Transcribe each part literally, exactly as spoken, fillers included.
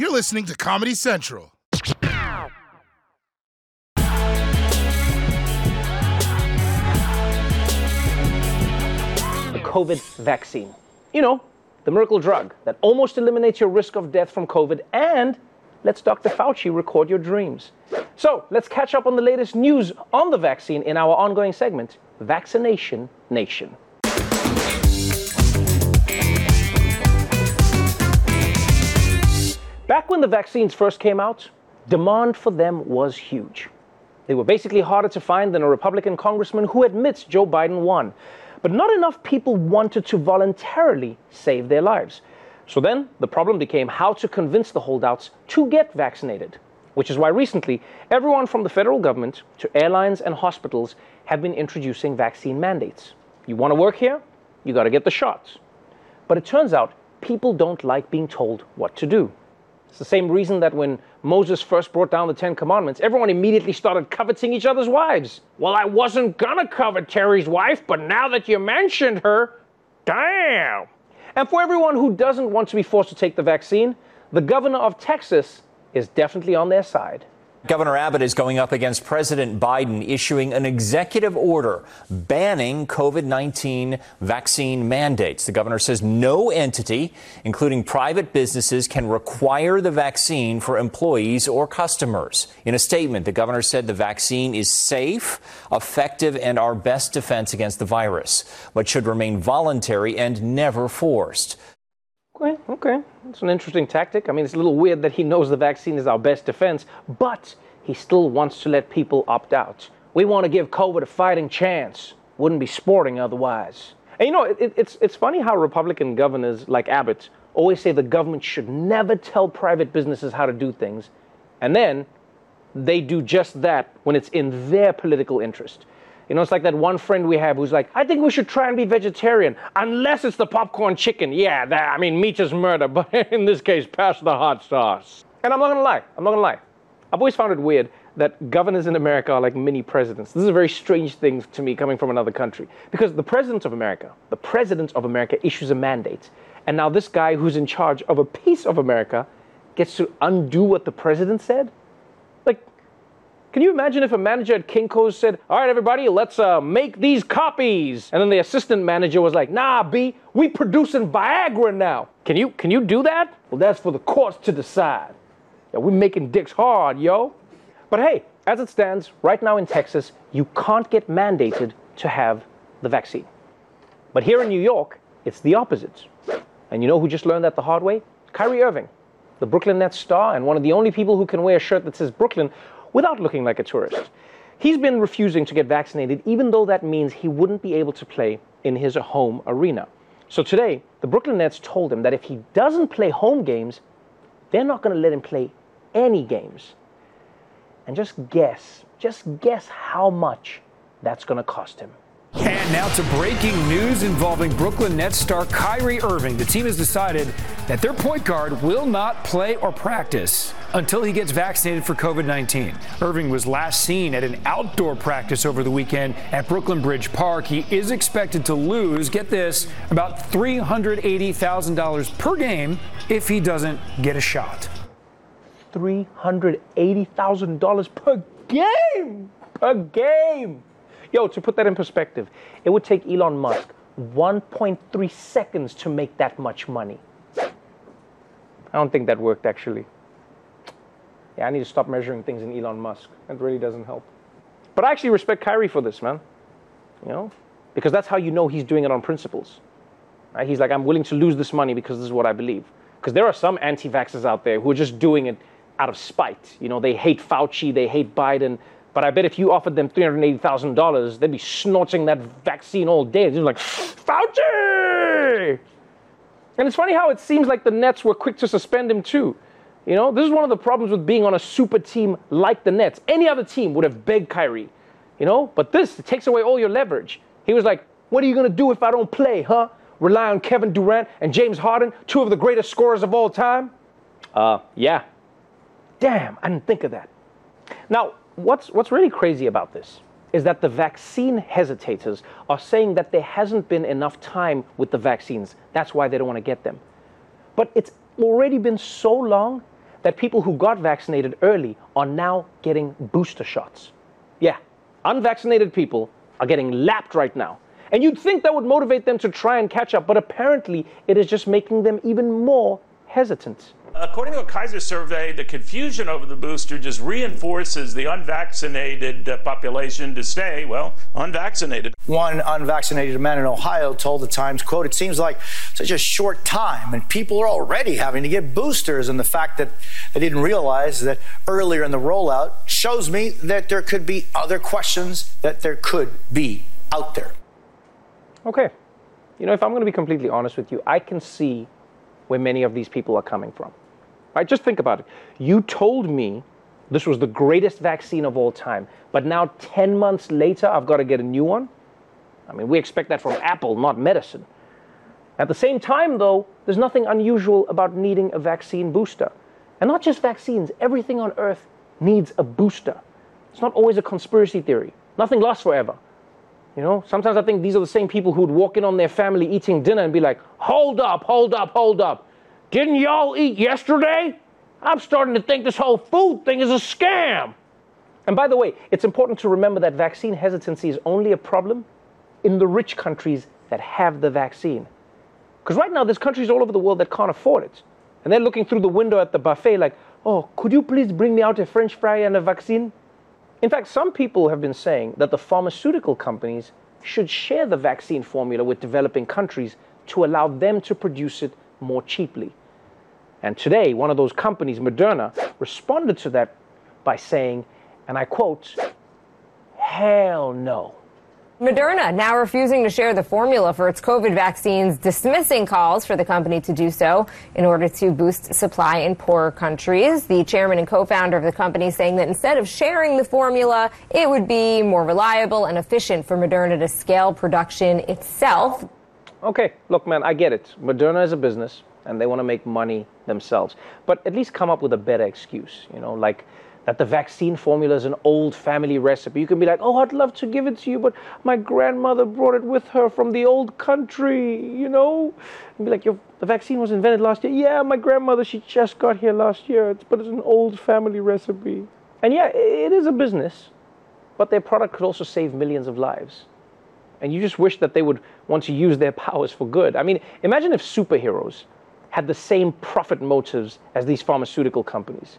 You're listening to Comedy Central. The COVID vaccine. You know, the miracle drug that almost eliminates your risk of death from COVID and lets Doctor Fauci record your dreams. So let's catch up on the latest news on the vaccine in our ongoing segment, Vaccination Nation. Back when the vaccines first came out, demand for them was huge. They were basically harder to find than a Republican congressman who admits Joe Biden won. But not enough people wanted to voluntarily save their lives. So then the problem became how to convince the holdouts to get vaccinated, which is why recently everyone from the federal government to airlines and hospitals have been introducing vaccine mandates. You want to work here? You got to get the shots. But it turns out people don't like being told what to do. It's the same reason that when Moses first brought down the Ten Commandments, everyone immediately started coveting each other's wives. Well, I wasn't gonna covet Terry's wife, but now that you mentioned her, damn. And for everyone who doesn't want to be forced to take the vaccine, the governor of Texas is definitely on their side. Governor Abbott is going up against President Biden, issuing an executive order banning COVID nineteen vaccine mandates. The governor says no entity, including private businesses, can require the vaccine for employees or customers. In a statement, the governor said the vaccine is safe, effective, and our best defense against the virus, but should remain voluntary and never forced. Okay, it's an interesting tactic. I mean, it's a little weird that he knows the vaccine is our best defense, but he still wants to let people opt out. We want to give COVID a fighting chance. Wouldn't be sporting otherwise. And you know, it, it's it's funny how Republican governors like Abbott always say the government should never tell private businesses how to do things, and then they do just that when it's in their political interest. You know, it's like that one friend we have who's like, I think we should try and be vegetarian, unless it's the popcorn chicken. Yeah, that, I mean, meat is murder, but in this case, pass the hot sauce. And I'm not gonna lie, I'm not gonna lie. I've always found it weird that governors in America are like mini presidents. This is a very strange thing to me coming from another country, because the president of America, the president of America issues a mandate. And now this guy who's in charge of a piece of America gets to undo what the president said? Can you imagine if a manager at Kinko's said, all right, everybody, let's uh, make these copies. And then the assistant manager was like, nah, B, we producing Viagra now. Can you can you do that? Well, that's for the courts to decide. Yeah, we're making dicks hard, yo. But hey, as it stands, right now in Texas, you can't get mandated to have the vaccine. But here in New York, it's the opposite. And you know who just learned that the hard way? Kyrie Irving, the Brooklyn Nets star and one of the only people who can wear a shirt that says Brooklyn without looking like a tourist. He's been refusing to get vaccinated, even though that means he wouldn't be able to play in his home arena. So today, the Brooklyn Nets told him that if he doesn't play home games, they're not going to let him play any games. And just guess, just guess how much that's going to cost him. And now to breaking news involving Brooklyn Nets star Kyrie Irving. The team has decided that their point guard will not play or practice until he gets vaccinated for COVID nineteen. Irving was last seen at an outdoor practice over the weekend at Brooklyn Bridge Park. He is expected to lose, get this, about three hundred eighty thousand dollars per game if he doesn't get a shot. three hundred eighty thousand dollars per game! Per game! Yo, to put that in perspective, it would take Elon Musk one point three seconds to make that much money. I don't think that worked, actually. Yeah, I need to stop measuring things in Elon Musk. That really doesn't help. But I actually respect Kyrie for this, man. You know? Because that's how you know he's doing it on principles. Right? He's like, I'm willing to lose this money because this is what I believe. Because there are some anti-vaxxers out there who are just doing it out of spite. You know, they hate Fauci, they hate Biden. But I bet if you offered them three hundred eighty thousand dollars, they'd be snorting that vaccine all day. They're like, Fauci! And it's funny how it seems like the Nets were quick to suspend him too. You know, this is one of the problems with being on a super team like the Nets. Any other team would have begged Kyrie, you know? But this, it takes away all your leverage. He was like, what are you going to do if I don't play, huh? Rely on Kevin Durant and James Harden, two of the greatest scorers of all time? Uh, yeah. Damn, I didn't think of that. Now, What's what's really crazy about this is that the vaccine hesitators are saying that there hasn't been enough time with the vaccines. That's why they don't want to get them. But it's already been so long that people who got vaccinated early are now getting booster shots. Yeah, unvaccinated people are getting lapped right now. And you'd think that would motivate them to try and catch up, but apparently it is just making them even more hesitant. According to a Kaiser survey, the confusion over the booster just reinforces the unvaccinated uh, population to stay, well, unvaccinated. One unvaccinated man in Ohio told the Times, quote, "It seems like such a short time and people are already having to get boosters. And the fact that they didn't realize that earlier in the rollout shows me that there could be other questions that there could be out there." Okay. You know, if I'm going to be completely honest with you, I can see where many of these people are coming from. Right? Just think about it. You told me this was the greatest vaccine of all time, but now ten months later, I've got to get a new one? I mean, we expect that from Apple, not medicine. At the same time, though, there's nothing unusual about needing a vaccine booster. And not just vaccines. Everything on Earth needs a booster. It's not always a conspiracy theory. Nothing lasts forever. You know, sometimes I think these are the same people who would walk in on their family eating dinner and be like, hold up, hold up, hold up. Didn't y'all eat yesterday? I'm starting to think this whole food thing is a scam. And by the way, it's important to remember that vaccine hesitancy is only a problem in the rich countries that have the vaccine. Because right now there's countries all over the world that can't afford it. And they're looking through the window at the buffet like, oh, could you please bring me out a French fry and a vaccine? In fact, some people have been saying that the pharmaceutical companies should share the vaccine formula with developing countries to allow them to produce it more cheaply. And today, one of those companies, Moderna, responded to that by saying, and I quote, "Hell no." Moderna now refusing to share the formula for its COVID vaccines, dismissing calls for the company to do so in order to boost supply in poorer countries. The chairman and co-founder of the company saying that instead of sharing the formula, it would be more reliable and efficient for Moderna to scale production itself. Okay, look, man, I get it. Moderna is a business and they want to make money themselves. But at least come up with a better excuse, you know, like that the vaccine formula is an old family recipe. You can be like, oh, I'd love to give it to you, but my grandmother brought it with her from the old country, you know? And be like, Yo, the vaccine was invented last year. Yeah, my grandmother, she just got here last year, it's, but it's an old family recipe. And yeah, it is a business, but their product could also save millions of lives. And you just wish that they would want to use their powers for good. I mean, imagine if superheroes had the same profit motives as these pharmaceutical companies.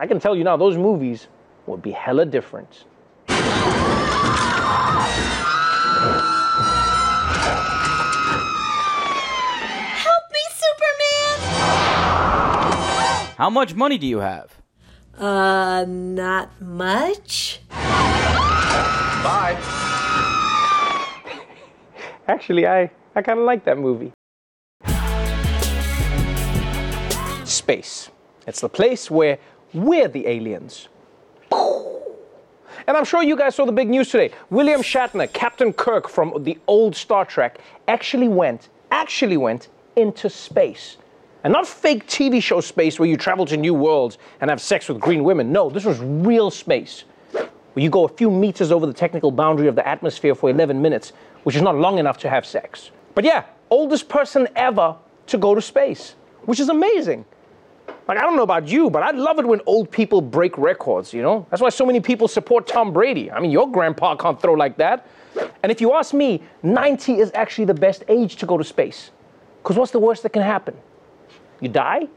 I can tell you now, those movies would be hella different. Help me, Superman! How much money do you have? Uh, not much. Bye. Actually, I, I kind of like that movie. Space. It's the place where we're the aliens. And I'm sure you guys saw the big news today. William Shatner, Captain Kirk from the old Star Trek, actually went, actually went into space. And not fake T V show space where you travel to new worlds and have sex with green women. No, this was real space, where you go a few meters over the technical boundary of the atmosphere for eleven minutes, which is not long enough to have sex. But yeah, oldest person ever to go to space, which is amazing. Like, I don't know about you, but I love it when old people break records, you know? That's why so many people support Tom Brady. I mean, your grandpa can't throw like that. And if you ask me, ninety is actually the best age to go to space. Because what's the worst that can happen? You die?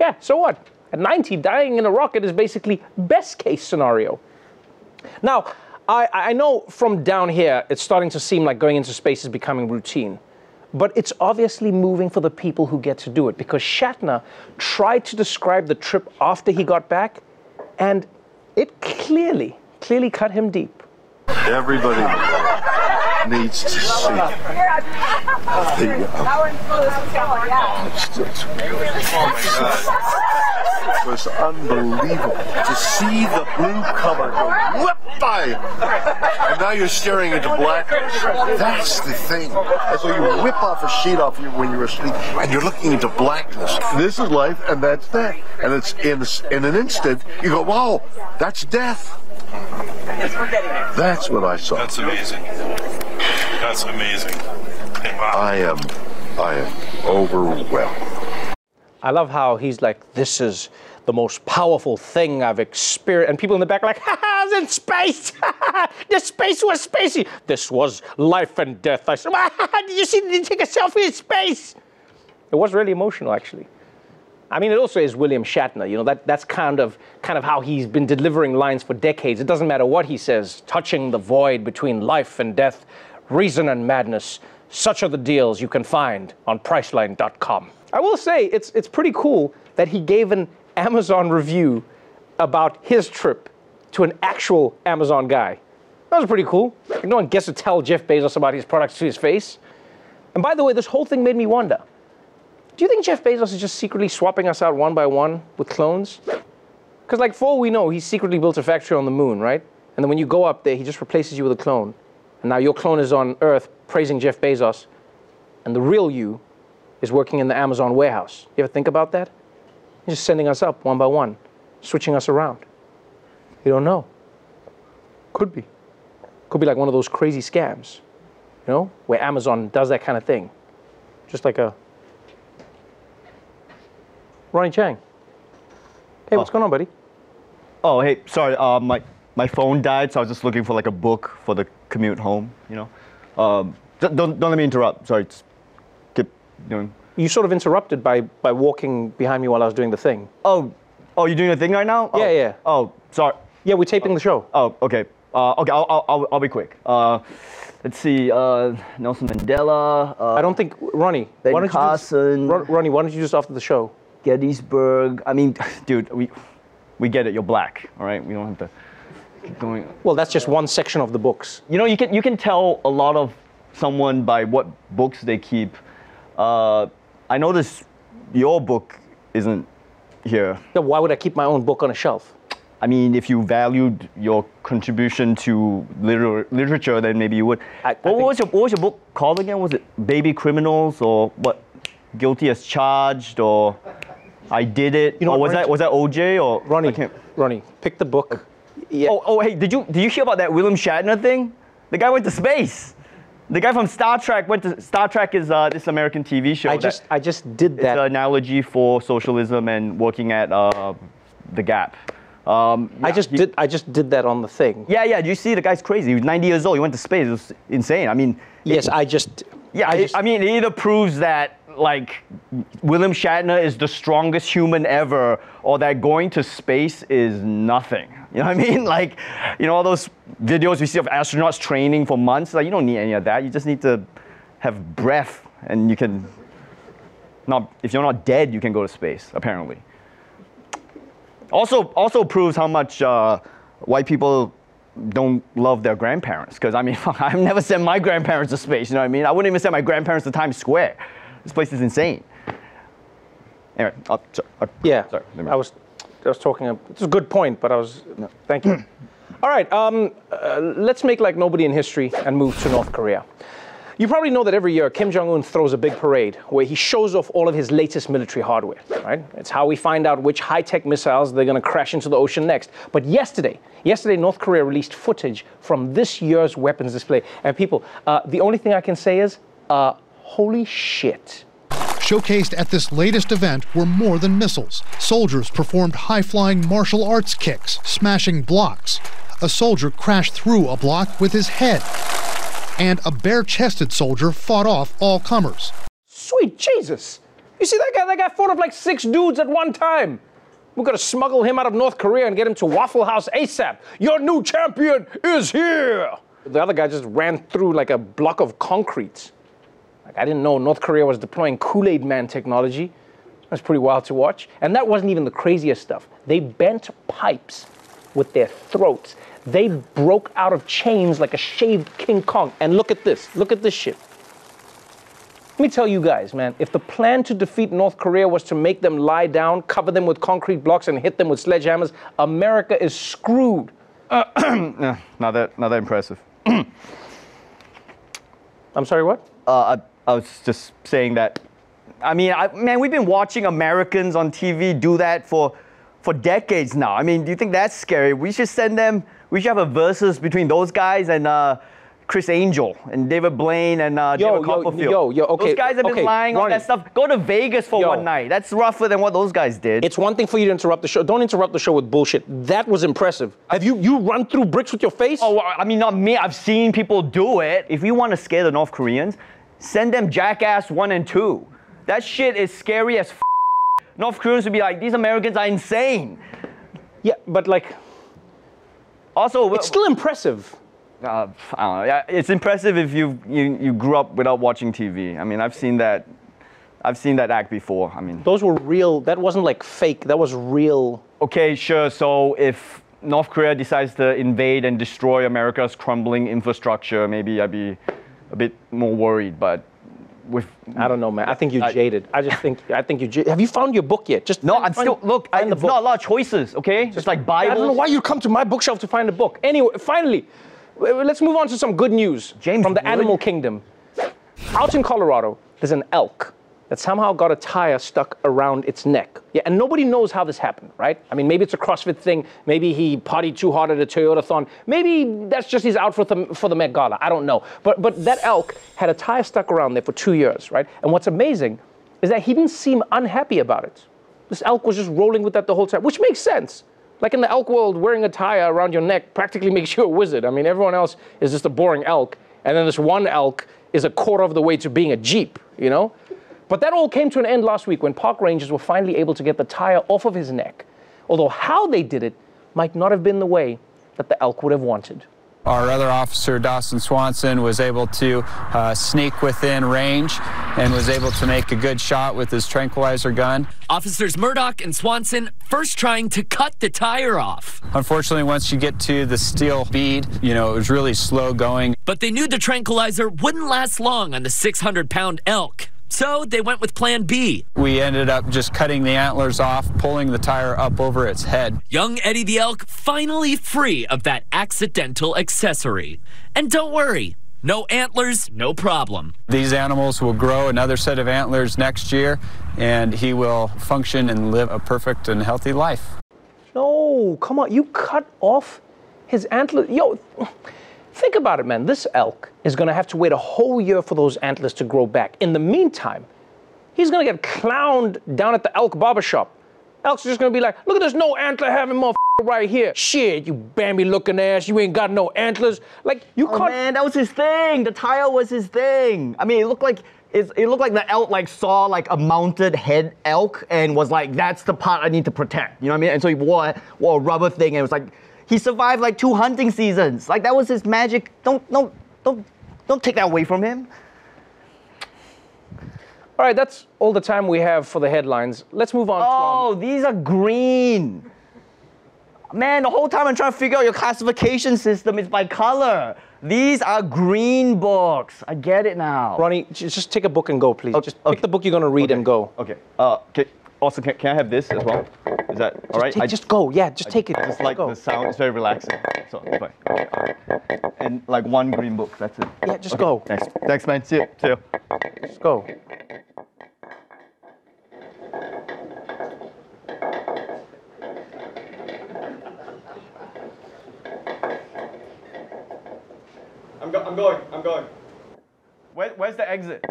Yeah, so what? At ninety, dying in a rocket is basically best case scenario. Now, I, I know from down here, it's starting to seem like going into space is becoming routine. But it's obviously moving for the people who get to do it, because Shatner tried to describe the trip after he got back, and it clearly, clearly cut him deep. Everybody needs to see the, um, it's, it's, it was unbelievable to see the blue cover go whip by you. And now you're staring into blackness. That's the thing. That's why you whip off a sheet off you when you're asleep, and you're looking into blackness. This is life, and that's death. And it's in in an instant, you go, wow, that's death. That's what I saw. That's amazing. That's amazing. Wow. I am, I am overwhelmed. I love how he's like, this is the most powerful thing I've experienced. And people in the back are like, ha ha, I was in space. The space was spacey. This was life and death. I said, did you see, did you take a selfie in space? It was really emotional, actually. I mean, it also is William Shatner. You know, that, that's kind of kind of how he's been delivering lines for decades. It doesn't matter what he says. Touching the void between life and death, reason and madness. Such are the deals you can find on Priceline dot com. I will say, it's it's pretty cool that he gave an Amazon review about his trip to an actual Amazon guy. That was pretty cool. Like, no one gets to tell Jeff Bezos about his products to his face. And by the way, this whole thing made me wonder, do you think Jeff Bezos is just secretly swapping us out one by one with clones? Because like, for all we know, he secretly built a factory on the moon, right? And then when you go up there, he just replaces you with a clone. And now your clone is on Earth praising Jeff Bezos, and the real you is working in the Amazon warehouse. You ever think about that? He's just sending us up one by one, switching us around. You don't know. Could be. Could be like one of those crazy scams, you know, where Amazon does that kind of thing. Just like a... Ronnie Chang. Hey, oh. What's going on, buddy? Oh, hey, sorry, uh, my, my phone died, so I was just looking for like a book for the commute home, you know? Um, don't, don't let me interrupt, sorry, just keep doing. You sort of interrupted by, by walking behind me while I was doing the thing. Oh, oh, you're doing the thing right now? Oh, yeah, yeah. Oh, sorry. Yeah, we're taping oh, the show. Oh, okay. Uh, okay, I'll, I'll, I'll, I'll be quick. Uh, let's see, uh, Nelson Mandela. Uh, I don't think, Ronnie. Ben why don't Carson. You just, Ronnie, why don't you just after the show? Gettysburg. I mean, dude, we we get it. You're black, all right? We don't have to keep going. Well, that's just one section of the books. You know, you can you can tell a lot of someone by what books they keep. Uh, I noticed your book isn't here. Then why would I keep my own book on a shelf? I mean, if you valued your contribution to liter- literature, then maybe you would. I, I what, what, was your, what was your book called again? Was it Baby Criminals or what? Guilty as Charged or I Did It? You know, or was Ronnie, that was that O J or Ronnie? Ronnie, pick the book. Uh, yeah. Oh, oh, hey, did you did you hear about that William Shatner thing? The guy went to space. The guy from Star Trek went to Star Trek is uh, this American T V show. I that just I just did that. It's an analogy for socialism and working at uh, the Gap. Um, yeah, I just he, did I just did that on the thing. Yeah, yeah. Did you see the guy's crazy? He was ninety years old. He went to space. It was insane. I mean. Yes, it, I just. Yeah, I, just, it, I mean, it either proves that. Like, William Shatner is the strongest human ever, or that going to space is nothing. You know what I mean? Like, you know, all those videos we see of astronauts training for months, like, you don't need any of that. You just need to have breath, and you can, not, if you're not dead, you can go to space, apparently. Also, also proves how much uh, white people don't love their grandparents, because, I mean, I've never sent my grandparents to space, you know what I mean? I wouldn't even send my grandparents to Times Square. This place is insane. Anyway, I'll, sorry, I'll, yeah, sorry, I was, I was talking. It's a good point, but I was. No. Thank you. All right, um, uh, let's make like nobody in history and move to North Korea. You probably know that every year Kim Jong-un throws a big parade where he shows off all of his latest military hardware. Right? It's how we find out which high-tech missiles they're going to crash into the ocean next. But yesterday, yesterday North Korea released footage from this year's weapons display, and people. Uh, the only thing I can say is. Uh, Holy shit. Showcased at this latest event were more than missiles. Soldiers performed high-flying martial arts kicks, smashing blocks. A soldier crashed through a block with his head. And a bare-chested soldier fought off all comers. Sweet Jesus. You see that guy? That guy fought off like six dudes at one time. We're going to smuggle him out of North Korea and get him to Waffle House ASAP. Your new champion is here. The other guy just ran through like a block of concrete. Like, I didn't know North Korea was deploying Kool-Aid Man technology. That's pretty wild to watch. And that wasn't even the craziest stuff. They bent pipes with their throats. They broke out of chains like a shaved King Kong. And look at this. Look at this shit. Let me tell you guys, man, if the plan to defeat North Korea was to make them lie down, cover them with concrete blocks, and hit them with sledgehammers, America is screwed. Uh, no, not that, not that impressive. I'm sorry, what? Uh, I- I was just saying that, I mean, I, man, we've been watching Americans on T V do that for for decades now. I mean, do you think that's scary? We should send them, we should have a versus between those guys and uh, Chris Angel and David Blaine and uh, yo, David Copperfield. Yo, yo, okay. Those guys have been okay, lying on that stuff. Go to Vegas for yo. one night. That's rougher than what those guys did. It's one thing for you to interrupt the show. Don't interrupt the show with bullshit. That was impressive. Have you you run through bricks with your face? Oh, I mean, not me. I've seen people do it. If you want to scare the North Koreans, send them Jackass one and two. That shit is scary as f***. North Koreans would be like, these Americans are insane. Yeah, but like... Also... It's still impressive. Uh, I don't know. It's impressive if you, you you grew up without watching T V. I mean, I've seen that I've seen that act before. I mean... Those were real. That wasn't like fake. That was real. Okay, sure. So if North Korea decides to invade and destroy America's crumbling infrastructure, maybe I'd be a bit more worried, but... With, I don't know, man. I think you're I, jaded. I just think I think you have you found your book yet? Just no. Find, I'm still find, look. Find I, it's not a lot of choices. Okay, just it's like Bible. I don't know why you come to my bookshelf to find a book. Anyway, finally, let's move on to some good news James from the Wood. animal kingdom. Out in Colorado, there's an elk that somehow got a tire stuck around its neck. Yeah, and nobody knows how this happened, right? I mean, maybe it's a CrossFit thing. Maybe he partied too hard at a Toyotathon. Maybe that's just his outfit for the, for the Met Gala. I don't know. But but that elk had a tire stuck around there for two years, right? And what's amazing is that he didn't seem unhappy about it. This elk was just rolling with that the whole time, which makes sense. Like in the elk world, wearing a tire around your neck practically makes you a wizard. I mean, everyone else is just a boring elk. And then this one elk is a quarter of the way to being a Jeep, you know? But that all came to an end last week when park rangers were finally able to get the tire off of his neck. Although how they did it might not have been the way that the elk would have wanted. Our other officer, Dawson Swanson, was able to uh, sneak within range and was able to make a good shot with his tranquilizer gun. Officers Murdoch and Swanson first trying to cut the tire off. Unfortunately, once you get to the steel bead, you know, it was really slow going. But they knew the tranquilizer wouldn't last long on the six hundred pound elk. So they went with plan B. We ended up just cutting the antlers off, pulling the tire up over its head. Young Eddie the elk finally free of that accidental accessory. And don't worry, no antlers, no problem. These animals will grow another set of antlers next year, and he will function and live a perfect and healthy life. No, come on, you cut off his antlers. Yo. Think about it, man. This elk is going to have to wait a whole year for those antlers to grow back. In the meantime, he's going to get clowned down at the elk barbershop. Elks are just going to be like, look at this no antler having motherfucker right here. Shit, you Bambi-looking ass. You ain't got no antlers. Like, you oh, can't... man, that was his thing. The tire was his thing. I mean, it looked like... It's, it looked like the elk like saw like a mounted head elk and was like, that's the part I need to protect. You know what I mean? And so he wore, wore a rubber thing and it was like... He survived like two hunting seasons. Like that was his magic. Don't, don't, don't, don't take that away from him. All right, that's all the time we have for the headlines. Let's move on. Oh, to, um... these are green. Man, the whole time I'm trying to figure out your classification system is by color. These are green books. I get it now. Ronnie, just take a book and go, please. Okay, just okay. Pick the book you're gonna read okay. and go. Okay. Uh, okay. Also, can, can I have this as well? Is that all right? Take, I, just go, yeah, just I, take it. I just like go. the sound, it's very relaxing. So, fine. And like one green book, that's it. Yeah, just okay, go. Thanks, thanks, man. See you. See you. Just go. I'm, go- I'm going, I'm going. Where, where's the exit?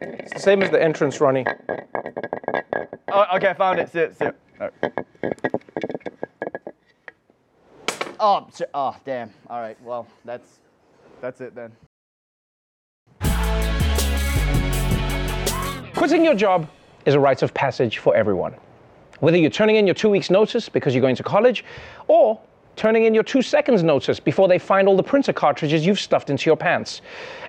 It's the same as the entrance, Ronnie. Oh, okay, I found it. See it, see it. All right. Oh, oh, damn. All right, well, that's that's it then. Quitting your job is a rite of passage for everyone. Whether you're turning in your two weeks' notice because you're going to college, or turning in your two seconds notice before they find all the printer cartridges you've stuffed into your pants.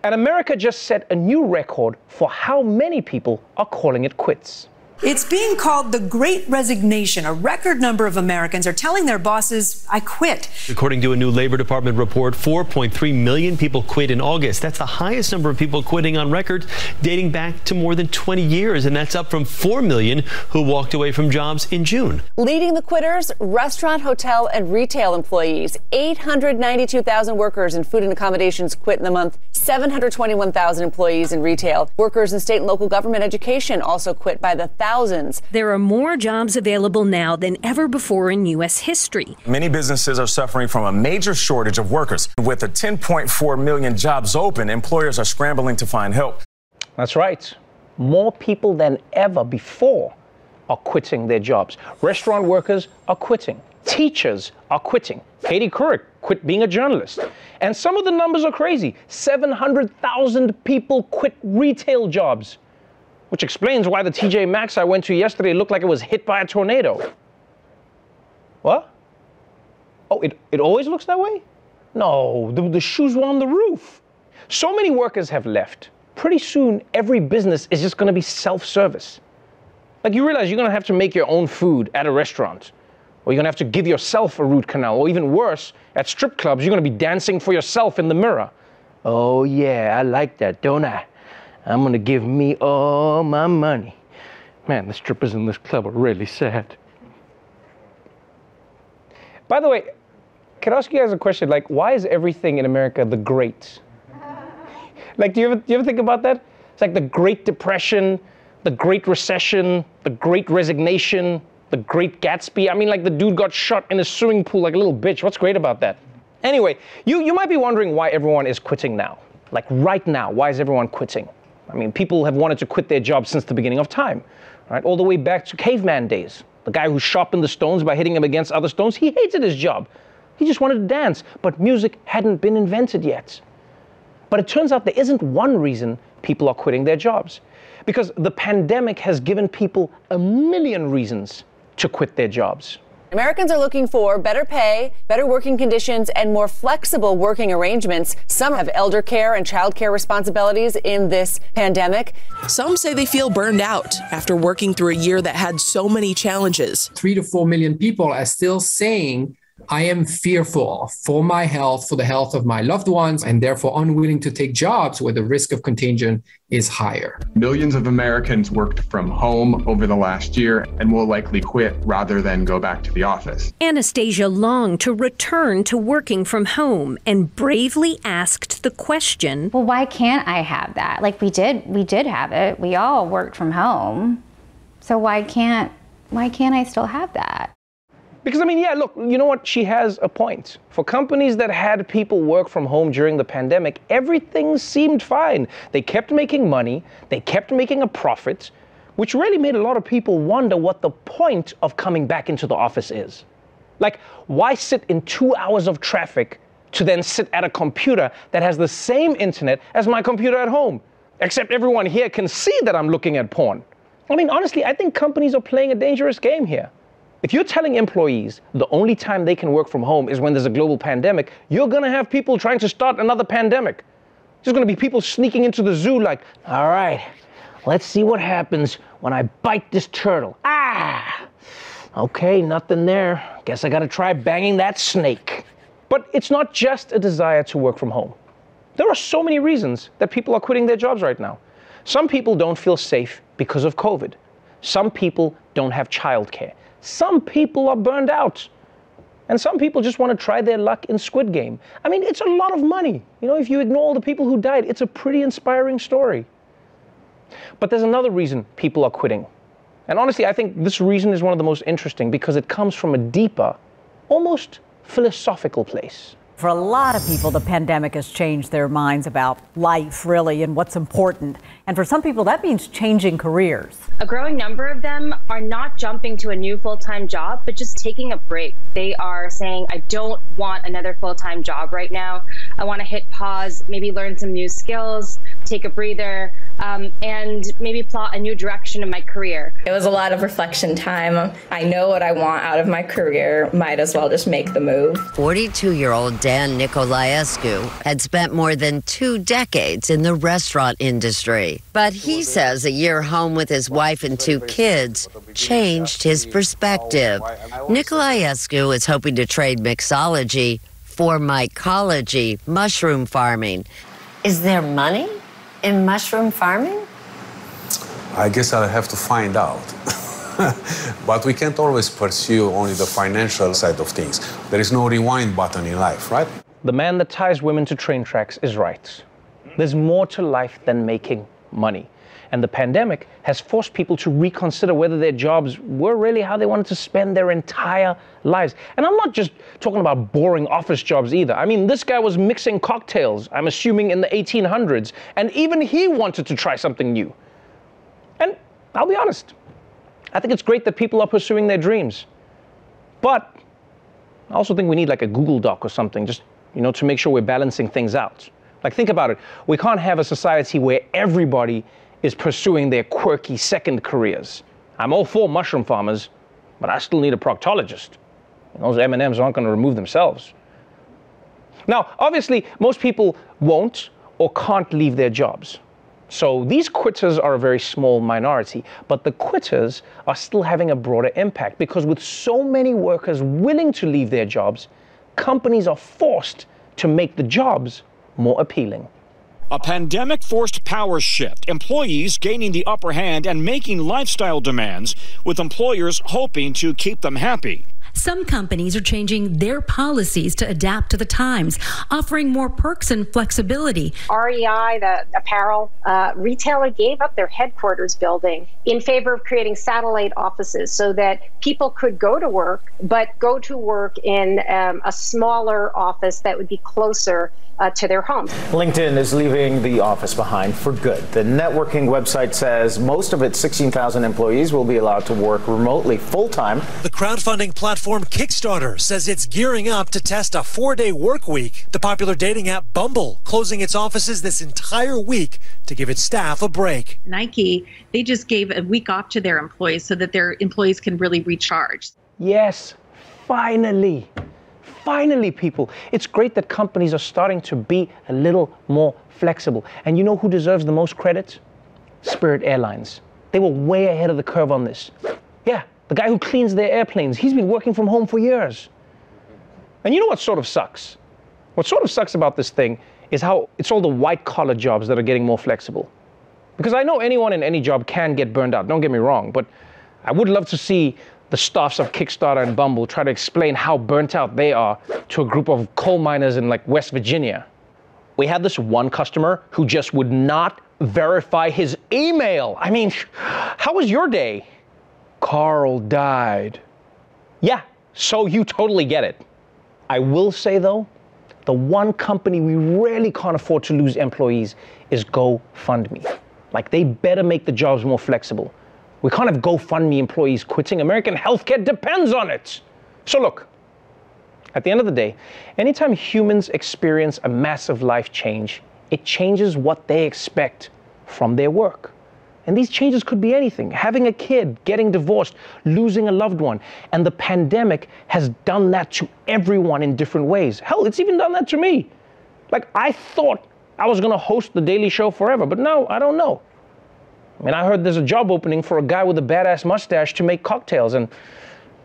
And America just set a new record for how many people are calling it quits. It's being called the Great Resignation. A record number of Americans are telling their bosses, I quit. According to a new Labor Department report, four point three million people quit in August. That's the highest number of people quitting on record, dating back to more than twenty years. And that's up from four million who walked away from jobs in June. Leading the quitters, restaurant, hotel, and retail employees. eight hundred ninety-two thousand workers in food and accommodations quit in the month. seven hundred twenty-one thousand employees in retail. Workers in state and local government education also quit by the thousands. thousands. There are more jobs available now than ever before in U S history. Many businesses are suffering from a major shortage of workers. With the ten point four million jobs open, employers are scrambling to find help. That's right. More people than ever before are quitting their jobs. Restaurant workers are quitting. Teachers are quitting. Katie Couric quit being a journalist. And some of the numbers are crazy. seven hundred thousand people quit retail jobs, which explains why the T J Maxx I went to yesterday looked like it was hit by a tornado. What? Oh, it, it always looks that way? No, the, the shoes were on the roof. So many workers have left. Pretty soon, every business is just going to be self-service. Like, you realize you're going to have to make your own food at a restaurant, or you're going to have to give yourself a root canal, or even worse, at strip clubs, you're going to be dancing for yourself in the mirror. Oh, yeah, I like that, don't I? I'm going to give me all my money. Man, the strippers in this club are really sad. By the way, can I ask you guys a question? Like, why is everything in America the great? Like, do you ever, do you ever think about that? It's like the Great Depression, the Great Recession, the Great Resignation, the Great Gatsby. I mean, like, the dude got shot in a swimming pool like a little bitch. What's great about that? Anyway, you, you might be wondering why everyone is quitting now. Like, right now, why is everyone quitting? I mean, people have wanted to quit their jobs since the beginning of time, right? All the way back to caveman days. The guy who sharpened the stones by hitting them against other stones, he hated his job. He just wanted to dance, but music hadn't been invented yet. But it turns out there isn't one reason people are quitting their jobs, because the pandemic has given people a million reasons to quit their jobs. Americans are looking for better pay, better working conditions, and more flexible working arrangements. Some have elder care and child care responsibilities in this pandemic. Some say they feel burned out after working through a year that had so many challenges. Three to four million people are still saying, I am fearful for my health, for the health of my loved ones, and therefore unwilling to take jobs where the risk of contagion is higher. Millions of Americans worked from home over the last year and will likely quit rather than go back to the office. Anastasia longed to return to working from home and bravely asked the question, well, why can't I have that? Like, we did, we did have it. We all worked from home. So why can't, why can't I still have that? Because, I mean, yeah, look, you know what? She has a point. For companies that had people work from home during the pandemic, everything seemed fine. They kept making money. They kept making a profit, which really made a lot of people wonder what the point of coming back into the office is. Like, why sit in two hours of traffic to then sit at a computer that has the same internet as my computer at home? Except everyone here can see that I'm looking at porn. I mean, honestly, I think companies are playing a dangerous game here. If you're telling employees the only time they can work from home is when there's a global pandemic, you're going to have people trying to start another pandemic. There's going to be people sneaking into the zoo like, all right, let's see what happens when I bite this turtle. Ah, okay, nothing there. Guess I got to try banging that snake. But it's not just a desire to work from home. There are so many reasons that people are quitting their jobs right now. Some people don't feel safe because of COVID. Some people don't have childcare. Some people are burned out, and some people just want to try their luck in Squid Game. I mean, it's a lot of money. You know, if you ignore all the people who died, it's a pretty inspiring story. But there's another reason people are quitting. And honestly, I think this reason is one of the most interesting because it comes from a deeper, almost philosophical place. For a lot of people, the pandemic has changed their minds about life, really, and what's important. And for some people, that means changing careers. A growing number of them are not jumping to a new full-time job, but just taking a break. They are saying, I don't want another full-time job right now. I want to hit pause, maybe learn some new skills, take a breather, um, and maybe plot a new direction in my career. It was a lot of reflection time. I know what I want out of my career. Might as well just make the move. forty-two-year-old Dan Nicolaescu had spent more than two decades in the restaurant industry. But he says a year home with his wife and two kids changed his perspective. Nicolaescu is hoping to trade mixology for mycology, mushroom farming. Is there money in mushroom farming? I guess I'll have to find out. But we can't always pursue only the financial side of things. There is no rewind button in life, right? The man that ties women to train tracks is right. There's more to life than making money. And the pandemic has forced people to reconsider whether their jobs were really how they wanted to spend their entire lives. And I'm not just talking about boring office jobs either. I mean, this guy was mixing cocktails, I'm assuming in the eighteen hundreds, and even he wanted to try something new. And I'll be honest, I think it's great that people are pursuing their dreams. But I also think we need like a Google Doc or something, just, you know, to make sure we're balancing things out. Like, think about it. We can't have a society where everybody is pursuing their quirky second careers. I'm all for mushroom farmers, but I still need a proctologist. And those M and M's aren't going to remove themselves. Now, obviously, most people won't or can't leave their jobs. So these quitters are a very small minority, but the quitters are still having a broader impact, because with so many workers willing to leave their jobs, companies are forced to make the jobs more appealing. A pandemic forced power shift, employees gaining the upper hand and making lifestyle demands, with employers hoping to keep them happy. Some companies are changing their policies to adapt to the times, offering more perks and flexibility. R E I, the apparel uh, retailer, gave up their headquarters building in favor of creating satellite offices so that people could go to work, but go to work in um, a smaller office that would be closer Uh, to their homes. LinkedIn is leaving the office behind for good. The networking website says most of its sixteen thousand employees will be allowed to work remotely full-time. The crowdfunding platform Kickstarter says it's gearing up to test a four-day work week. The popular dating app Bumble closing its offices this entire week to give its staff a break. Nike, they just gave a week off to their employees so that their employees can really recharge. Yes, finally. Finally, people, it's great that companies are starting to be a little more flexible. And you know who deserves the most credit? Spirit Airlines. They were way ahead of the curve on this. Yeah, the guy who cleans their airplanes, he's been working from home for years. And you know what sort of sucks? What sort of sucks about this thing is how it's all the white-collar jobs that are getting more flexible. Because I know anyone in any job can get burned out, don't get me wrong, but I would love to see the staffs of Kickstarter and Bumble try to explain how burnt out they are to a group of coal miners in like West Virginia. We had this one customer who just would not verify his email. I mean, how was your day? Carl died. Yeah, so you totally get it. I will say though, the one company we really can't afford to lose employees is GoFundMe. Like, they better make the jobs more flexible. We can't have GoFundMe employees quitting. American healthcare depends on it. So look, at the end of the day, anytime humans experience a massive life change, it changes what they expect from their work. And these changes could be anything: having a kid, getting divorced, losing a loved one. And the pandemic has done that to everyone in different ways. Hell, it's even done that to me. Like, I thought I was gonna host The Daily Show forever, but now I don't know. I mean, I heard there's a job opening for a guy with a badass mustache to make cocktails, and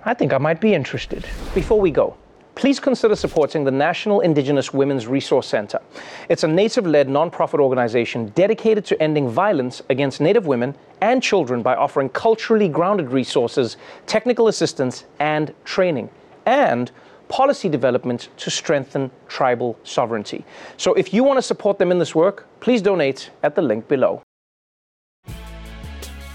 I think I might be interested. Before we go, please consider supporting the National Indigenous Women's Resource Center. It's a Native-led nonprofit organization dedicated to ending violence against Native women and children by offering culturally grounded resources, technical assistance, and training, and policy development to strengthen tribal sovereignty. So if you want to support them in this work, please donate at the link below.